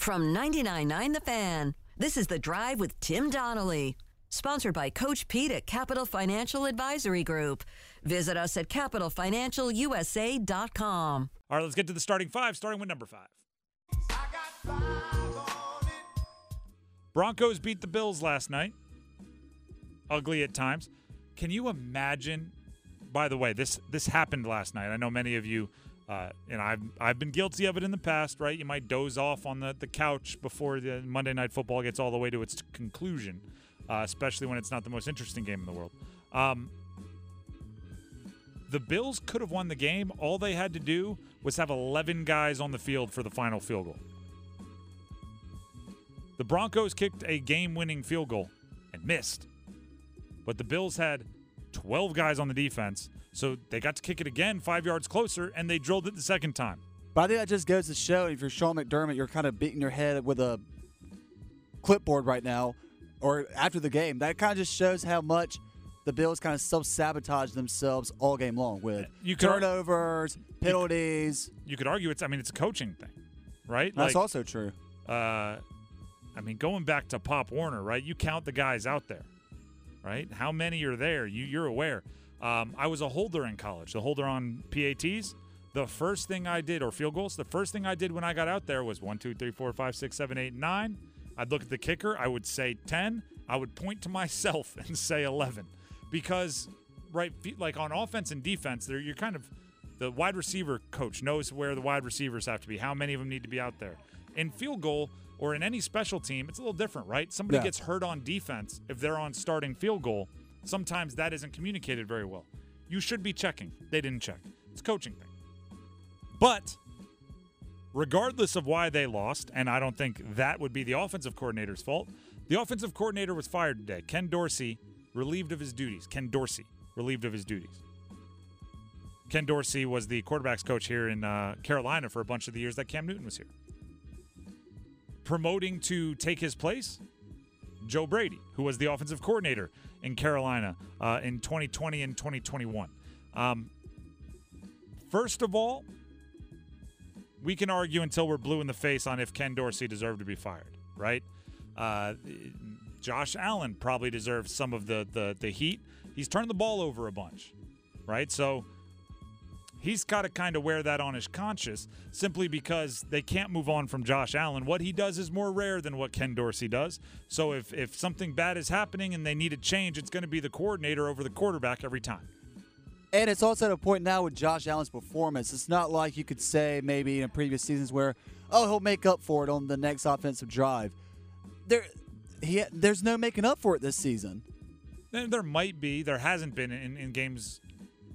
from 99.9 The Fan. This is The Drive with Tim Donnelly, sponsored by Coach Pete at Capital Financial Advisory Group. Visit us at CapitalFinancialUSA.com. All right, let's get to the starting five, starting with number five. I got five on it. Broncos beat the Bills last night. Ugly at times. Can you imagine? By the way, this happened last night. I know many of you, and I've been guilty of it in the past, right? You might doze off on the couch before the Monday Night Football gets all the way to its conclusion, especially when it's not the most interesting game in the world. The Bills could have won the game. All they had to do was have 11 guys on the field for the final field goal. The Broncos kicked a game-winning field goal and missed. But the Bills had 12 guys on the defense, so they got to kick it again 5 yards closer, and they drilled it the second time. But I think that just goes to show, if you're Sean McDermott, you're kind of beating your head with a clipboard right now or after the game. That kind of just shows how much the Bills kind of self-sabotage themselves all game long with turnovers, penalties. You could argue it's a coaching thing, right? That's also true. Going back to Pop Warner, right? You count the guys out there. Right? How many are there? You're aware. I was a holder in college, the holder on PATs. The first thing I did, or field goals, the first thing I did when I got out there was 1, 2, 3, 4, 5, 6, 7, 8, 9. I'd look at the kicker. I would say 10. I would point to myself and say 11. Because, right, like on offense and defense, you're kind of the wide receiver coach knows where the wide receivers have to be, how many of them need to be out there. In field goal, or in any special team, it's a little different, right? Somebody gets hurt on defense if they're on starting field goal. Sometimes that isn't communicated very well. You should be checking. They didn't check. It's a coaching thing. But regardless of why they lost, and I don't think that would be the offensive coordinator's fault, the offensive coordinator was fired today. Ken Dorsey, relieved of his duties. Ken Dorsey was the quarterback's coach here in Carolina for a bunch of the years that Cam Newton was here. Promoting to take his place, Joe Brady, who was the offensive coordinator in Carolina in 2020 and 2021. First of all, we can argue until we're blue in the face on if Ken Dorsey deserved to be fired, right? Josh Allen probably deserves some of the heat. He's turned the ball over a bunch, right? So he's got to kind of wear that on his conscience simply because they can't move on from Josh Allen. What he does is more rare than what Ken Dorsey does. So if something bad is happening and they need a change, it's going to be the coordinator over the quarterback every time. And it's also at a point now with Josh Allen's performance. It's not like you could say maybe in previous seasons where, he'll make up for it on the next offensive drive. There's no making up for it this season. There might be. There hasn't been in games.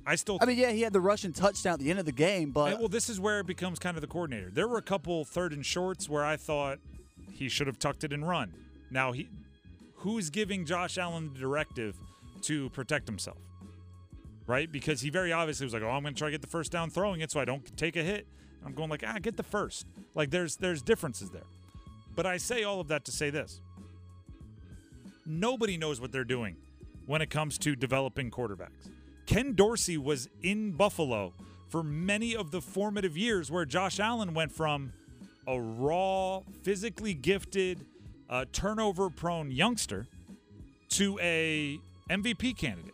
He had the rushing touchdown at the end of the game, but this is where it becomes kind of the coordinator. There were a couple third and shorts where I thought he should have tucked it and run. Now, who's giving Josh Allen the directive to protect himself, right? Because he very obviously was like, I'm going to try to get the first down throwing it so I don't take a hit. I'm going like, get the first. Like, there's differences there. But I say all of that to say this. Nobody knows what they're doing when it comes to developing quarterbacks. Ken Dorsey was in Buffalo for many of the formative years where Josh Allen went from a raw, physically gifted, turnover-prone youngster to a MVP candidate.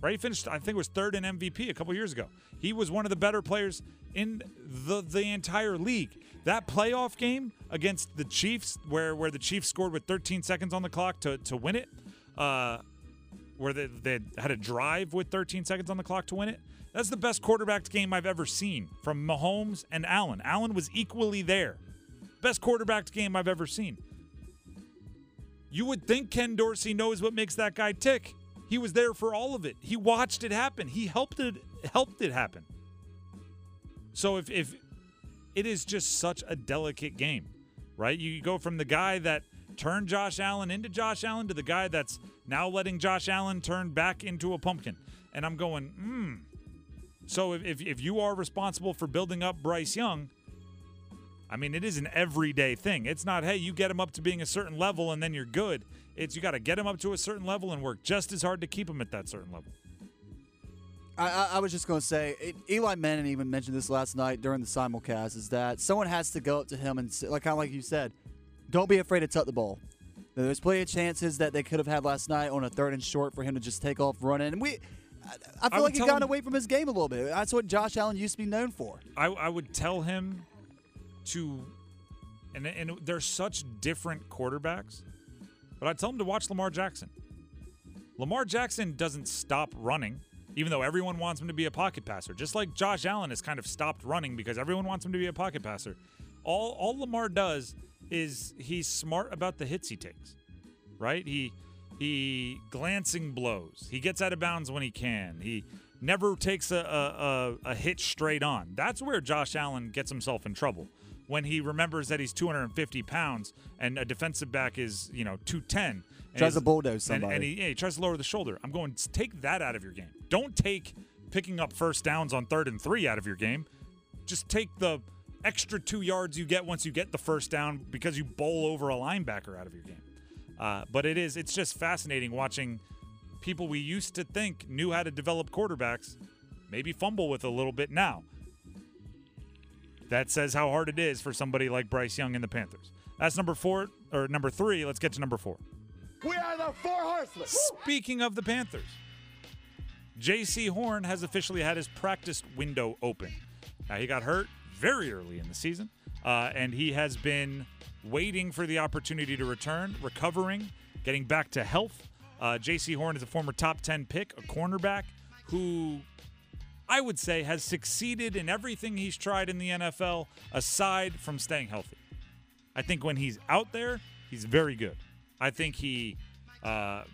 Right? He finished, I think it was third in MVP a couple years ago. He was one of the better players in the entire league. That playoff game against the Chiefs, where the Chiefs scored with 13 seconds on the clock to win it, where they had a drive with 13 seconds on the clock to win it. That's the best quarterbacked game I've ever seen from Mahomes and Allen. Allen was equally there. Best quarterbacked game I've ever seen. You would think Ken Dorsey knows what makes that guy tick. He was there for all of it. He watched it happen. He helped it happen. So if it is just such a delicate game, right? You go from the guy that turned Josh Allen into Josh Allen to the guy that's now letting Josh Allen turn back into a pumpkin. And I'm going, So if you are responsible for building up Bryce Young, it is an everyday thing. It's not, hey, you get him up to being a certain level and then you're good. It's you got to get him up to a certain level and work just as hard to keep him at that certain level. I was just going to say, Eli Manning even mentioned this last night during the simulcast, is that someone has to go up to him and, like you said, don't be afraid to tuck the ball. There's plenty of chances that they could have had last night on a 3rd and short for him to just take off running. And I feel like he got away from his game a little bit. That's what Josh Allen used to be known for. I would tell him to – and they're such different quarterbacks, but I'd tell him to watch Lamar Jackson. Lamar Jackson doesn't stop running, even though everyone wants him to be a pocket passer. Just like Josh Allen has kind of stopped running because everyone wants him to be a pocket passer. All Lamar does is he's smart about the hits he takes, right? He glancing blows. He gets out of bounds when he can. He never takes a hit straight on. That's where Josh Allen gets himself in trouble, when he remembers that he's 250 pounds and a defensive back is, 210. Tries to bulldoze somebody. And he tries to lower the shoulder. I'm going, take that out of your game. Don't take picking up first downs on 3rd and 3 out of your game. Just take the extra 2 yards you get once you get the first down because you bowl over a linebacker out of your game. But it's just fascinating watching people we used to think knew how to develop quarterbacks maybe fumble with a little bit now. That says how hard it is for somebody like Bryce Young and the Panthers. That's number 3. Let's get to number 4. We are the 4 horsemen. Speaking of the Panthers, Jaycee Horn has officially had his practice window open. Now, he got hurt very early in the season, and he has been waiting for the opportunity to return, recovering, getting back to health. Jaycee Horn is a former top 10 pick, a cornerback who I would say has succeeded in everything he's tried in the NFL aside from staying healthy. I think when he's out there, he's very good. I think he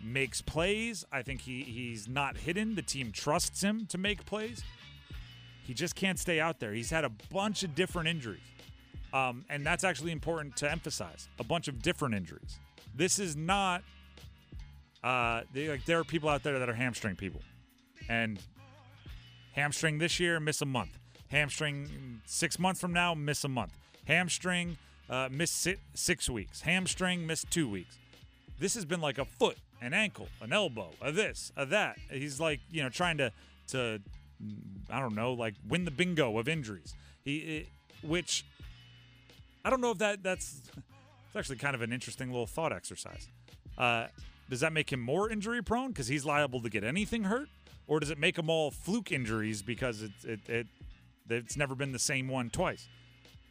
makes plays. I think he's not hidden. The team trusts him to make plays. He just can't stay out there. He's had a bunch of different injuries. And that's actually important to emphasize, a bunch of different injuries. This is not there are people out there that are hamstring people. And hamstring this year, miss a month. Hamstring 6 months from now, miss a month. Hamstring miss 6 weeks. Hamstring miss 2 weeks. This has been like a foot, an ankle, an elbow, a this, a that. He's like, trying to I don't know, like win the bingo of injuries. Which I don't know if it's actually kind of an interesting little thought exercise. Does that make him more injury prone because he's liable to get anything hurt, or does it make them all fluke injuries because it's never been the same one twice?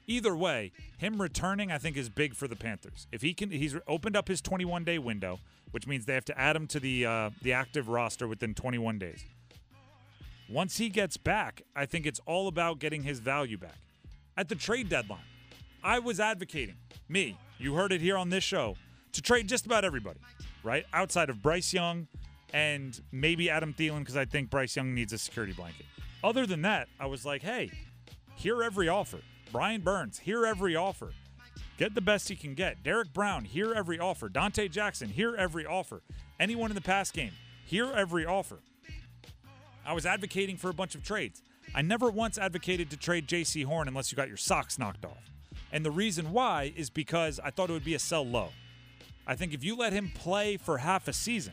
Either way, him returning I think is big for the Panthers. If he's opened up his 21-day window, which means they have to add him to the active roster within 21 days. Once he gets back, I think it's all about getting his value back. At the trade deadline, I was advocating, you heard it here on this show, to trade just about everybody, right? Outside of Bryce Young and maybe Adam Thielen, because I think Bryce Young needs a security blanket. Other than that, I was like, hey, hear every offer. Brian Burns, hear every offer. Get the best he can get. Derek Brown, hear every offer. Dante Jackson, hear every offer. Anyone in the pass game, hear every offer. I was advocating for a bunch of trades. I never once advocated to trade Jaycee Horn unless you got your socks knocked off. And the reason why is because I thought it would be a sell low. I think if you let him play for half a season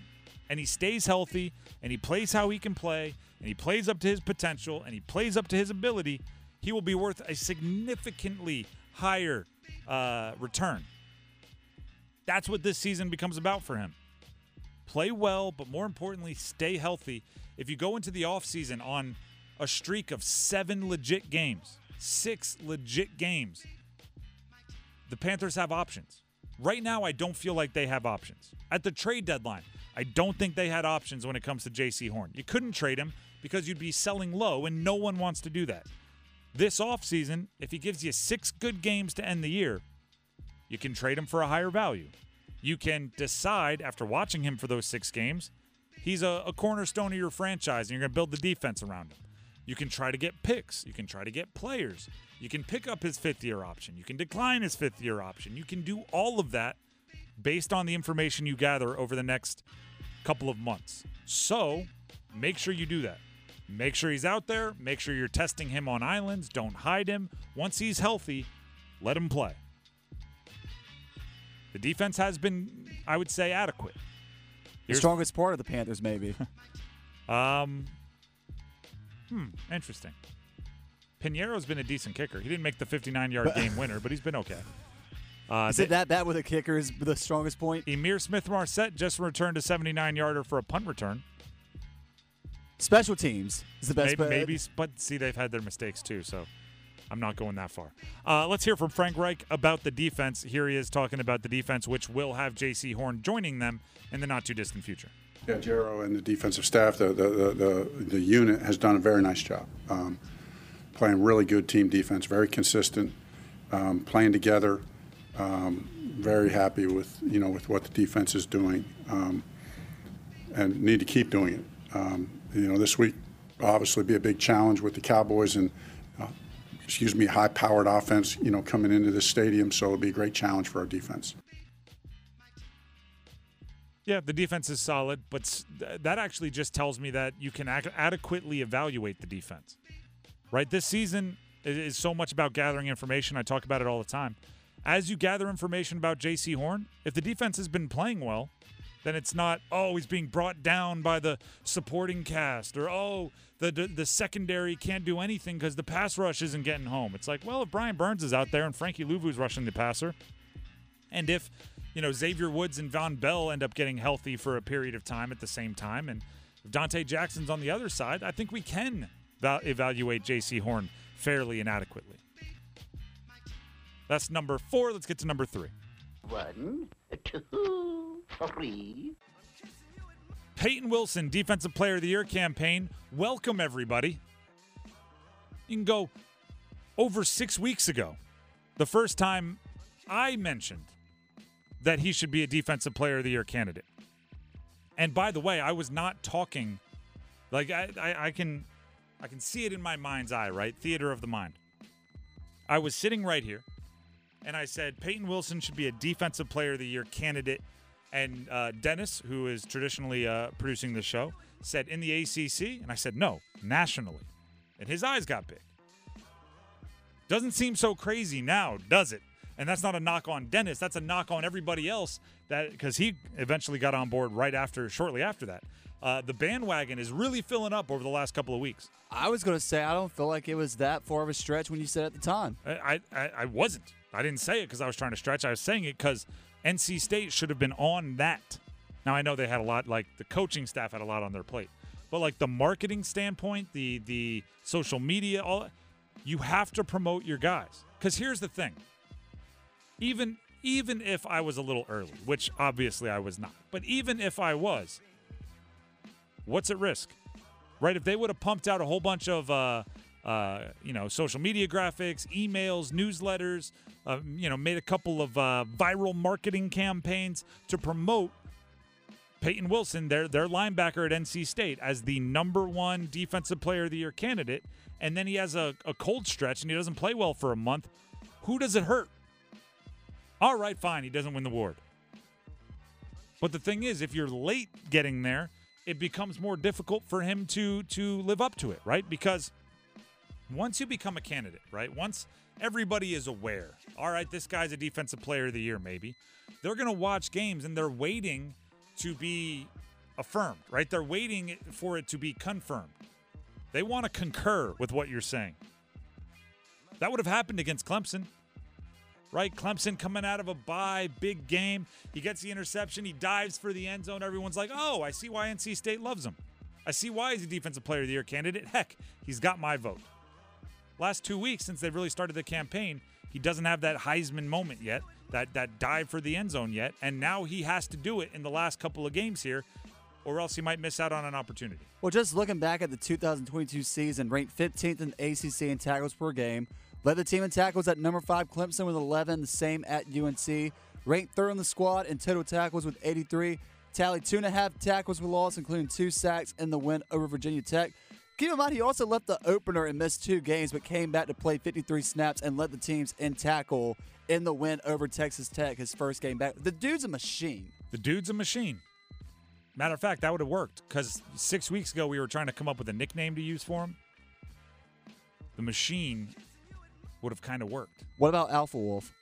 and he stays healthy and he plays how he can play and he plays up to his potential and he plays up to his ability, he will be worth a significantly higher return. That's what this season becomes about for him. Play well, but more importantly, stay healthy. If you go into the offseason on a streak of 6 legit games, the Panthers have options. Right now, I don't feel like they have options. At the trade deadline, I don't think they had options when it comes to Jaycee Horn. You couldn't trade him because you'd be selling low, and no one wants to do that. This offseason, if he gives you 6 good games to end the year, you can trade him for a higher value. You can decide, after watching him for those 6 games, he's a cornerstone of your franchise, and you're going to build the defense around him. You can try to get picks. You can try to get players. You can pick up his 5th-year option. You can decline his 5th-year option. You can do all of that based on the information you gather over the next couple of months. So make sure you do that. Make sure he's out there. Make sure you're testing him on islands. Don't hide him. Once he's healthy, let him play. The defense has been, I would say, adequate. The strongest part of the Panthers, maybe. Interesting. Pinheiro's been a decent kicker. He didn't make the 59-yard game winner, but he's been okay. That with a kicker is the strongest point? Emir Smith-Marset just returned a 79-yarder for a punt return. Special teams is the best. Maybe, but see, they've had their mistakes too, so I'm not going that far. Let's hear from Frank Reich about the defense. Here he is talking about the defense, which will have Jaycee Horn joining them in the not-too-distant future. Yeah, Jero and the defensive staff, the unit has done a very nice job. Playing really good team defense, very consistent, playing together. Very happy with what the defense is doing, and need to keep doing it. This week obviously be a big challenge with the Cowboys and high-powered offense, coming into this stadium. So it'll be a great challenge for our defense. Yeah, the defense is solid, but that actually just tells me that you can adequately evaluate the defense. Right? This season is so much about gathering information. I talk about it all the time. As you gather information about Jaycee Horn, if the defense has been playing well, then it's not, he's being brought down by the supporting cast, or, the secondary can't do anything because the pass rush isn't getting home. It's like, well, if Brian Burns is out there and Frankie Louvu's rushing the passer, and if, Xavier Woods and Von Bell end up getting healthy for a period of time at the same time, and if Dante Jackson's on the other side, I think we can evaluate Jaycee Horn fairly and adequately. That's number 4. Let's get to number 3. 1, 2, 3. Peyton Wilson, Defensive Player of the Year campaign. Welcome, everybody. You can go over 6 weeks ago, the first time I mentioned that he should be a Defensive Player of the Year candidate. And by the way, I was not talking. Like, I can see it in my mind's eye, right? Theater of the mind. I was sitting right here. And I said, Peyton Wilson should be a Defensive Player of the Year candidate. And Dennis, who is traditionally producing the show, said, in the ACC? And I said, no, nationally. And his eyes got big. Doesn't seem so crazy now, does it? And that's not a knock on Dennis. That's a knock on everybody else, that because he eventually got on board shortly after that. The bandwagon is really filling up over the last couple of weeks. I was going to say, I don't feel like it was that far of a stretch when you said at the time. I wasn't. I didn't say it because I was trying to stretch. I was saying it because NC State should have been on that. Now, I know they had a lot, like the coaching staff had a lot on their plate. But like the marketing standpoint, the social media, all you have to promote your guys. Because here's the thing. Even if I was a little early, which obviously I was not, but even if I was, what's at risk? Right? If they would have pumped out a whole bunch of social media graphics, emails, newsletters, made a couple of viral marketing campaigns to promote Peyton Wilson, their linebacker at NC State, as the number 1 Defensive Player of the Year candidate, and then he has a cold stretch and he doesn't play well for a month. Who does it hurt? All right, fine, he doesn't win the award. But the thing is, if you're late getting there, it becomes more difficult for him to live up to it, right? Because once you become a candidate, right, once everybody is aware, all right, this guy's a Defensive Player of the Year maybe, they're going to watch games and they're waiting to be affirmed, right? They're waiting for it to be confirmed. They want to concur with what you're saying. That would have happened against Clemson, right? Clemson coming out of a bye, big game. He gets the interception. He dives for the end zone. Everyone's like, oh, I see why NC State loves him. I see why he's a Defensive Player of the Year candidate. Heck, he's got my vote. Last 2 weeks, since they've really started the campaign, he doesn't have that Heisman moment yet, that dive for the end zone yet, and now he has to do it in the last couple of games here, or else he might miss out on an opportunity. Well, just looking back at the 2022 season, ranked 15th in the ACC in tackles per game, led the team in tackles at number 5, Clemson with 11, the same at UNC, ranked 3rd in the squad in total tackles with 83, tallied 2.5 tackles for loss, including 2 sacks in the win over Virginia Tech. Keep in mind, he also left the opener and missed 2 games, but came back to play 53 snaps and led the teams in tackle in the win over Texas Tech, his first game back. The dude's a machine. Matter of fact, that would have worked, because 6 weeks ago we were trying to come up with a nickname to use for him. The machine would have kind of worked. What about Alpha Wolf?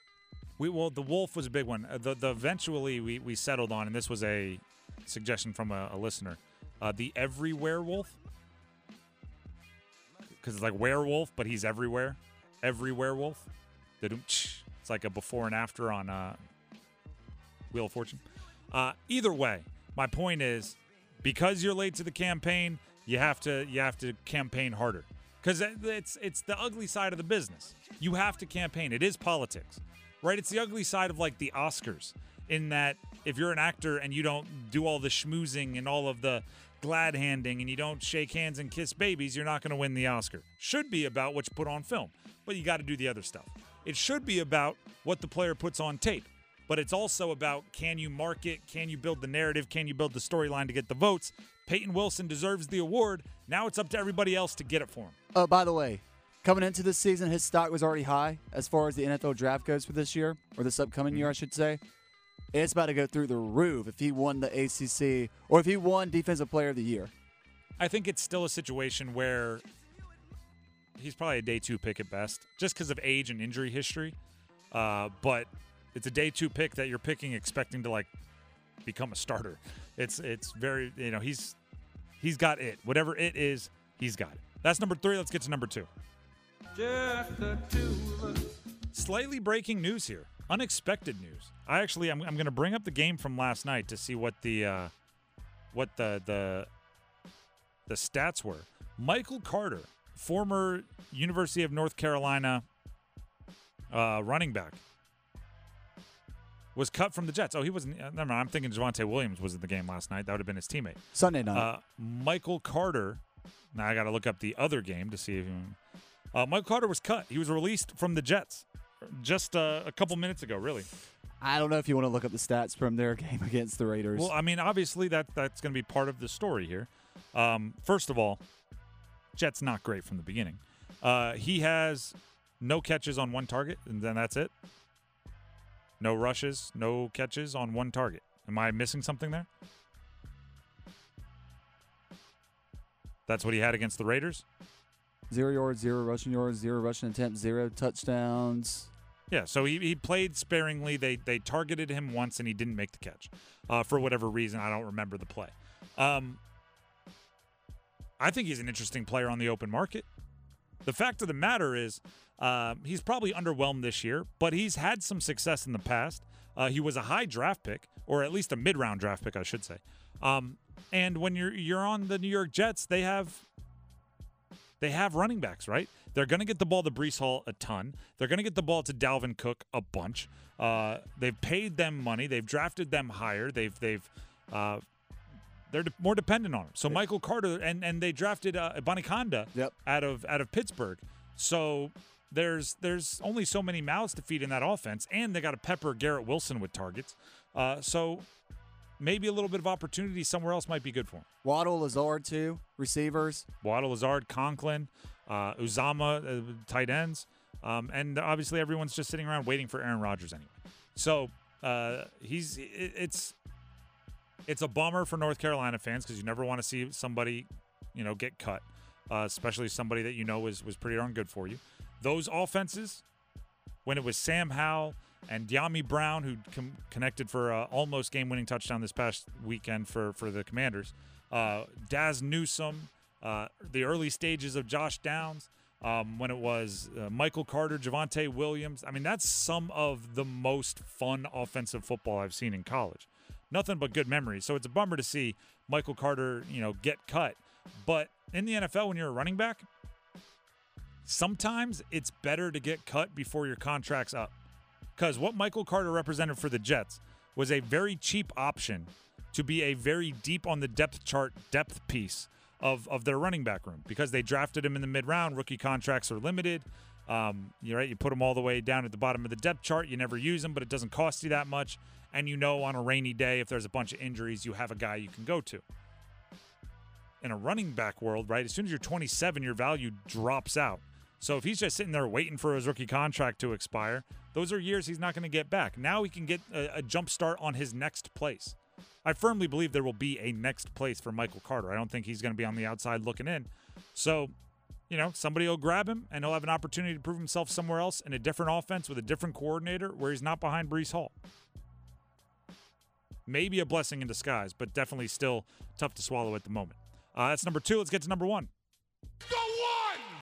The wolf was a big one. Eventually we settled on, and this was a suggestion from a listener, the Everywhere Wolf. Because it's like werewolf, but he's everywhere. Every werewolf. It's It's like a before and after on Wheel of Fortune. Either way, my point is, because you're late to the campaign, you have to campaign harder, because it's the ugly side of the business. You have to campaign. It is politics, right? It's the ugly side of like the Oscars, in that if you're an actor and you don't do all the schmoozing and all of the glad handing and you don't shake hands and kiss babies, you're not going to win the Oscar. Should be about what you put on film, but you got to do the other stuff. It should be about what the player puts on tape. But it's also about, can you market, can you build the narrative, can you build the storyline to get the votes? Peyton Wilson deserves the award. Now it's up to everybody else to get it for him. By the way, coming into this season, his stock was already high as far as the NFL draft goes for this year, or this upcoming year, I should say. It's about to go through the roof if he won the ACC or if he won Defensive Player of the Year. I think it's still a situation where he's probably a day two pick at best, just because of age and injury history. But it's a day two pick that you're picking expecting to like become a starter. It's very, you know, he's got it. Whatever it is, he's got it. That's number three. Let's get to number two. Just the two of us. Slightly breaking news here. Unexpected news. I'm going to bring up the game from last night to see what the stats were. Michael Carter, former University of North Carolina running back, was cut from the Jets. Oh, he wasn't. Never mind. I'm thinking Javonte Williams was in the game last night. That would have been his teammate. Sunday night. Michael Carter. Now I got to look up the other game to see if Michael Carter was cut. He was released from the Jets just a couple minutes ago, really. I don't know if you want to look up the stats from their game against the Raiders. Well, I mean, obviously that's going to be part of the story here. First of all, Jets not great from the beginning. He has no catches on one target, and then that's it. No rushes, no catches on one target. Am I missing something there? That's what he had against the Raiders? 0 yards, 0 rushing yards, 0 rushing attempts, 0 touchdowns. Yeah, so he played sparingly. They targeted him once, and he didn't make the catch. For whatever reason, I don't remember the play. I think he's an interesting player on the open market. The fact of the matter is, he's probably underwhelmed this year, but he's had some success in the past. He was a high draft pick, or at least a mid-round draft pick, I should say. And when you're on the New York Jets, they have running backs, right? They're going to get the ball to Breece Hall a ton. They're going to get the ball to Dalvin Cook a bunch. They've paid them money. They've drafted them higher. They're more dependent on him. So Michael Carter, and they drafted Ibaniconda out of Pittsburgh. So there's only so many mouths to feed in that offense, and they got to pepper Garrett Wilson with targets. So maybe a little bit of opportunity somewhere else might be good for him. Waddle, Lazard, too, receivers. Waddle, Lazard, Conklin, Uzama, tight ends. And obviously everyone's just sitting around waiting for Aaron Rodgers anyway. So it's a bummer for North Carolina fans, because you never want to see somebody, you know, get cut, especially somebody that you know was pretty darn good for you. Those offenses, when it was Sam Howell and Dyami Brown, who connected for an almost game-winning touchdown this past weekend for the Commanders, Daz Newsome, the early stages of Josh Downs, when it was Michael Carter, Javonte Williams. I mean, that's some of the most fun offensive football I've seen in college. Nothing but good memories. So it's a bummer to see Michael Carter, you know, get cut. But in the NFL, when you're a running back, sometimes it's better to get cut before your contract's up. Because what Michael Carter represented for the Jets was a very cheap option to be a very deep on the depth chart depth piece of their running back room, because they drafted him in the mid-round. Rookie contracts are limited. You're right, you put them all the way down at the bottom of the depth chart. You never use them, but it doesn't cost you that much. And you know, on a rainy day, if there's a bunch of injuries, you have a guy you can go to. In a running back world, right, as soon as you're 27, your value drops out. So if he's just sitting there waiting for his rookie contract to expire, those are years he's not going to get back. Now he can get a jump start on his next place. I firmly believe there will be a next place for Michael Carter. I don't think he's going to be on the outside looking in. So, you know, somebody will grab him, and he'll have an opportunity to prove himself somewhere else in a different offense with a different coordinator where he's not behind Breece Hall. Maybe a blessing in disguise, but definitely still tough to swallow at the moment. That's number two. Let's get to number one. The one!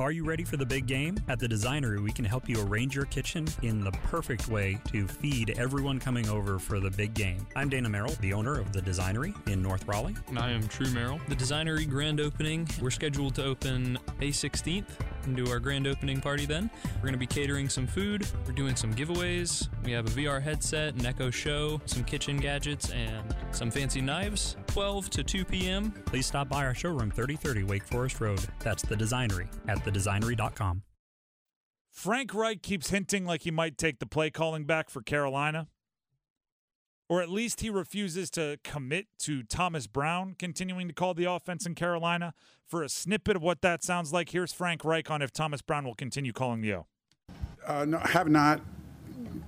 Are you ready for the big game? At The Designery, we can help you arrange your kitchen in the perfect way to feed everyone coming over for the big game. I'm Dana Merrill, the owner of The Designery in North Raleigh. And I am True Merrill. The Designery grand opening, we're scheduled to open May 16th and do our grand opening party then. We're going to be catering some food. We're doing some giveaways. We have a VR headset, an Echo Show, some kitchen gadgets, and some fancy knives. 12 to 2 p.m. Please stop by our showroom, 3030 Wake Forest Road. That's The Designery at thedesignery.com. Frank Reich keeps hinting like he might take the play calling back for Carolina, or at least he refuses to commit to Thomas Brown continuing to call the offense in Carolina. For a snippet of what that sounds like, here's Frank Reich on if Thomas Brown will continue calling the O. No, have not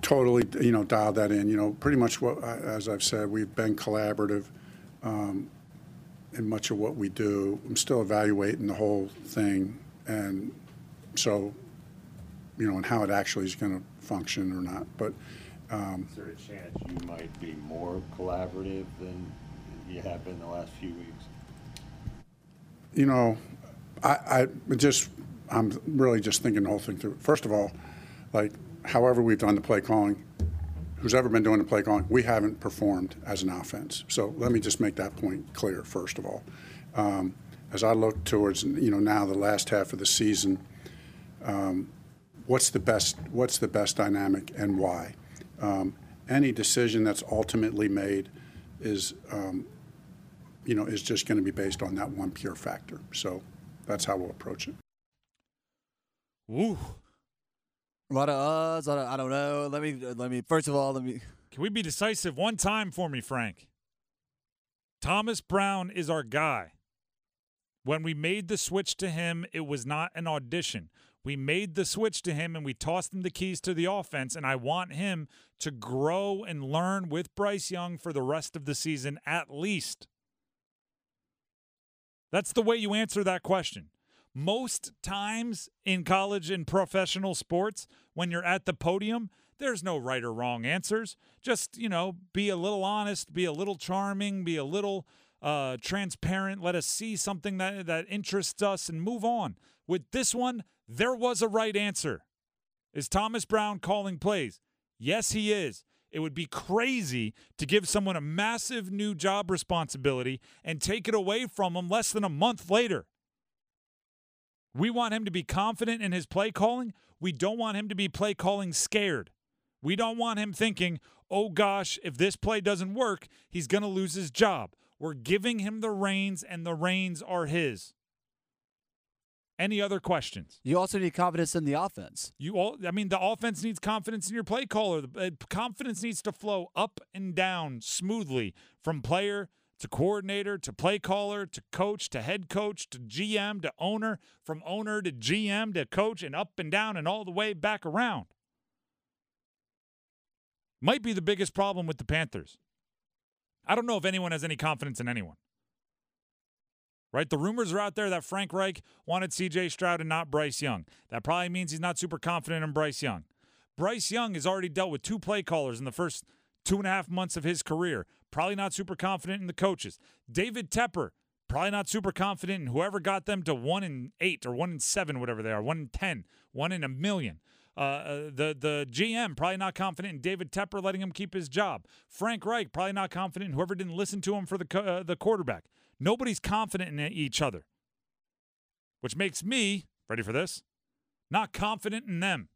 totally, dialed that in. Pretty much what, as I've said, we've been collaborative in much of what we do. I'm still evaluating the whole thing. And so, and how it actually is going to function or not. But is there a chance you might be more collaborative than you have been the last few weeks? I'm really just thinking the whole thing through. First of all, however we've done the play calling, who's ever been doing the play calling, we haven't performed as an offense. So let me just make that point clear, first of all. As I look towards, now the last half of the season, what's the best dynamic and why? Any decision that's ultimately made is just going to be based on that one pure factor. So that's how we'll approach it. Woo. A lot of us. I don't know. Let me. First of all, Can we be decisive one time for me, Frank? Thomas Brown is our guy. When we made the switch to him, it was not an audition. We made the switch to him, and we tossed him the keys to the offense, and I want him to grow and learn with Bryce Young for the rest of the season at least. That's the way you answer that question. Most times in college and professional sports, when you're at the podium, there's no right or wrong answers. Just, be a little honest, be a little charming, be a little transparent. Let us see something that interests us and move on. With this one, there was a right answer. Is Thomas Brown calling plays? Yes, he is. It would be crazy to give someone a massive new job responsibility and take it away from him less than a month later. We want him to be confident in his play calling. We don't want him to be play calling scared. We don't want him thinking, oh gosh, if this play doesn't work, he's going to lose his job. We're giving him the reins, and the reins are his. Any other questions? You also need confidence in the offense. The offense needs confidence in your play caller. The confidence needs to flow up and down smoothly from player to coordinator to play caller to coach to head coach to GM to owner, from owner to GM to coach, and up and down and all the way back around. Might be the biggest problem with the Panthers. I don't know if anyone has any confidence in anyone. Right? The rumors are out there that Frank Reich wanted C.J. Stroud and not Bryce Young. That probably means he's not super confident in Bryce Young. Bryce Young has already dealt with two play callers in the first 2.5 months of his career. Probably not super confident in the coaches. David Tepper, probably not super confident in whoever got them to 1-8 or 1-7, whatever they are, 1-10, 1 in a million. The GM, probably not confident in David Tepper letting him keep his job. Frank Reich, probably not confident in whoever didn't listen to him for the quarterback. Nobody's confident in each other, which makes me, ready for this, not confident in them.